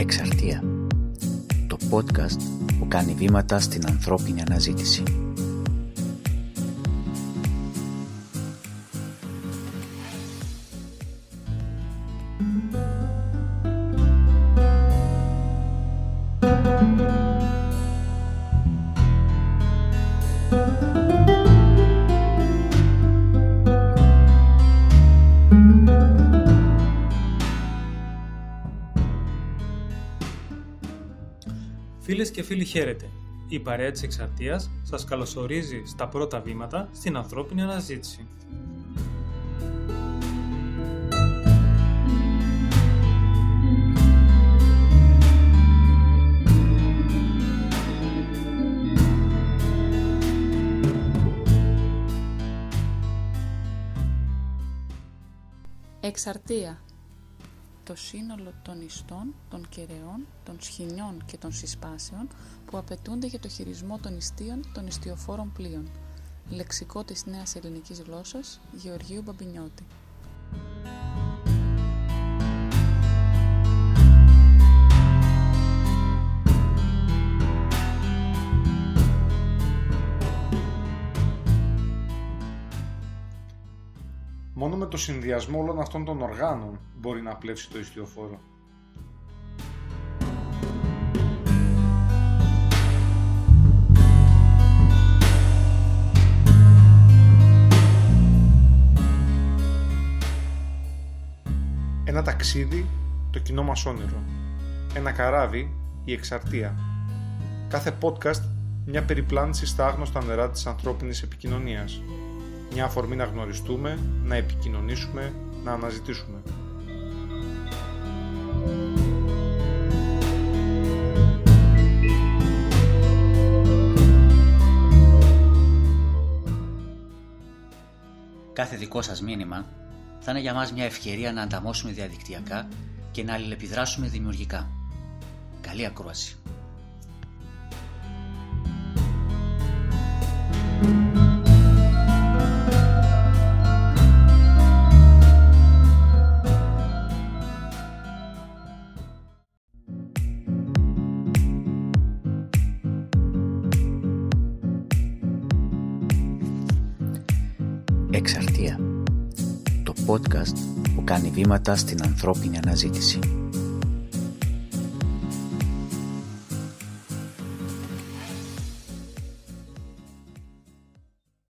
Εξαρτία. Το podcast που κάνει βήματα στην ανθρώπινη αναζήτηση. Φίλες και φίλοι, χαίρετε. Η παρέα της Εξαρτίας σας καλωσορίζει στα πρώτα βήματα στην ανθρώπινη αναζήτηση. Εξαρτία. Το σύνολο των ιστών, των κεραιών, των σχοινιών και των συσπάσεων που απαιτούνται για το χειρισμό των ιστίων των ιστιοφόρων πλοίων. Λεξικό της Νέας Ελληνικής Γλώσσας, Γεωργίου Μπαμπινιώτη. Μόνο με το συνδυασμό όλων αυτών των οργάνων μπορεί να πλέψει το ιστιοφόρο. Ένα ταξίδι, το κοινό μας όνειρο. Ένα καράβι, η εξαρτία. Κάθε podcast, μια περιπλάνηση στα άγνωστα νερά της ανθρώπινης επικοινωνίας. Μια αφορμή να γνωριστούμε, να επικοινωνήσουμε, να αναζητήσουμε. Κάθε δικό σας μήνυμα θα είναι για μας μια ευκαιρία να ανταμώσουμε διαδικτυακά και να αλληλεπιδράσουμε δημιουργικά. Καλή ακρόαση! Εξαρτία. Το podcast που κάνει βήματα στην ανθρώπινη αναζήτηση.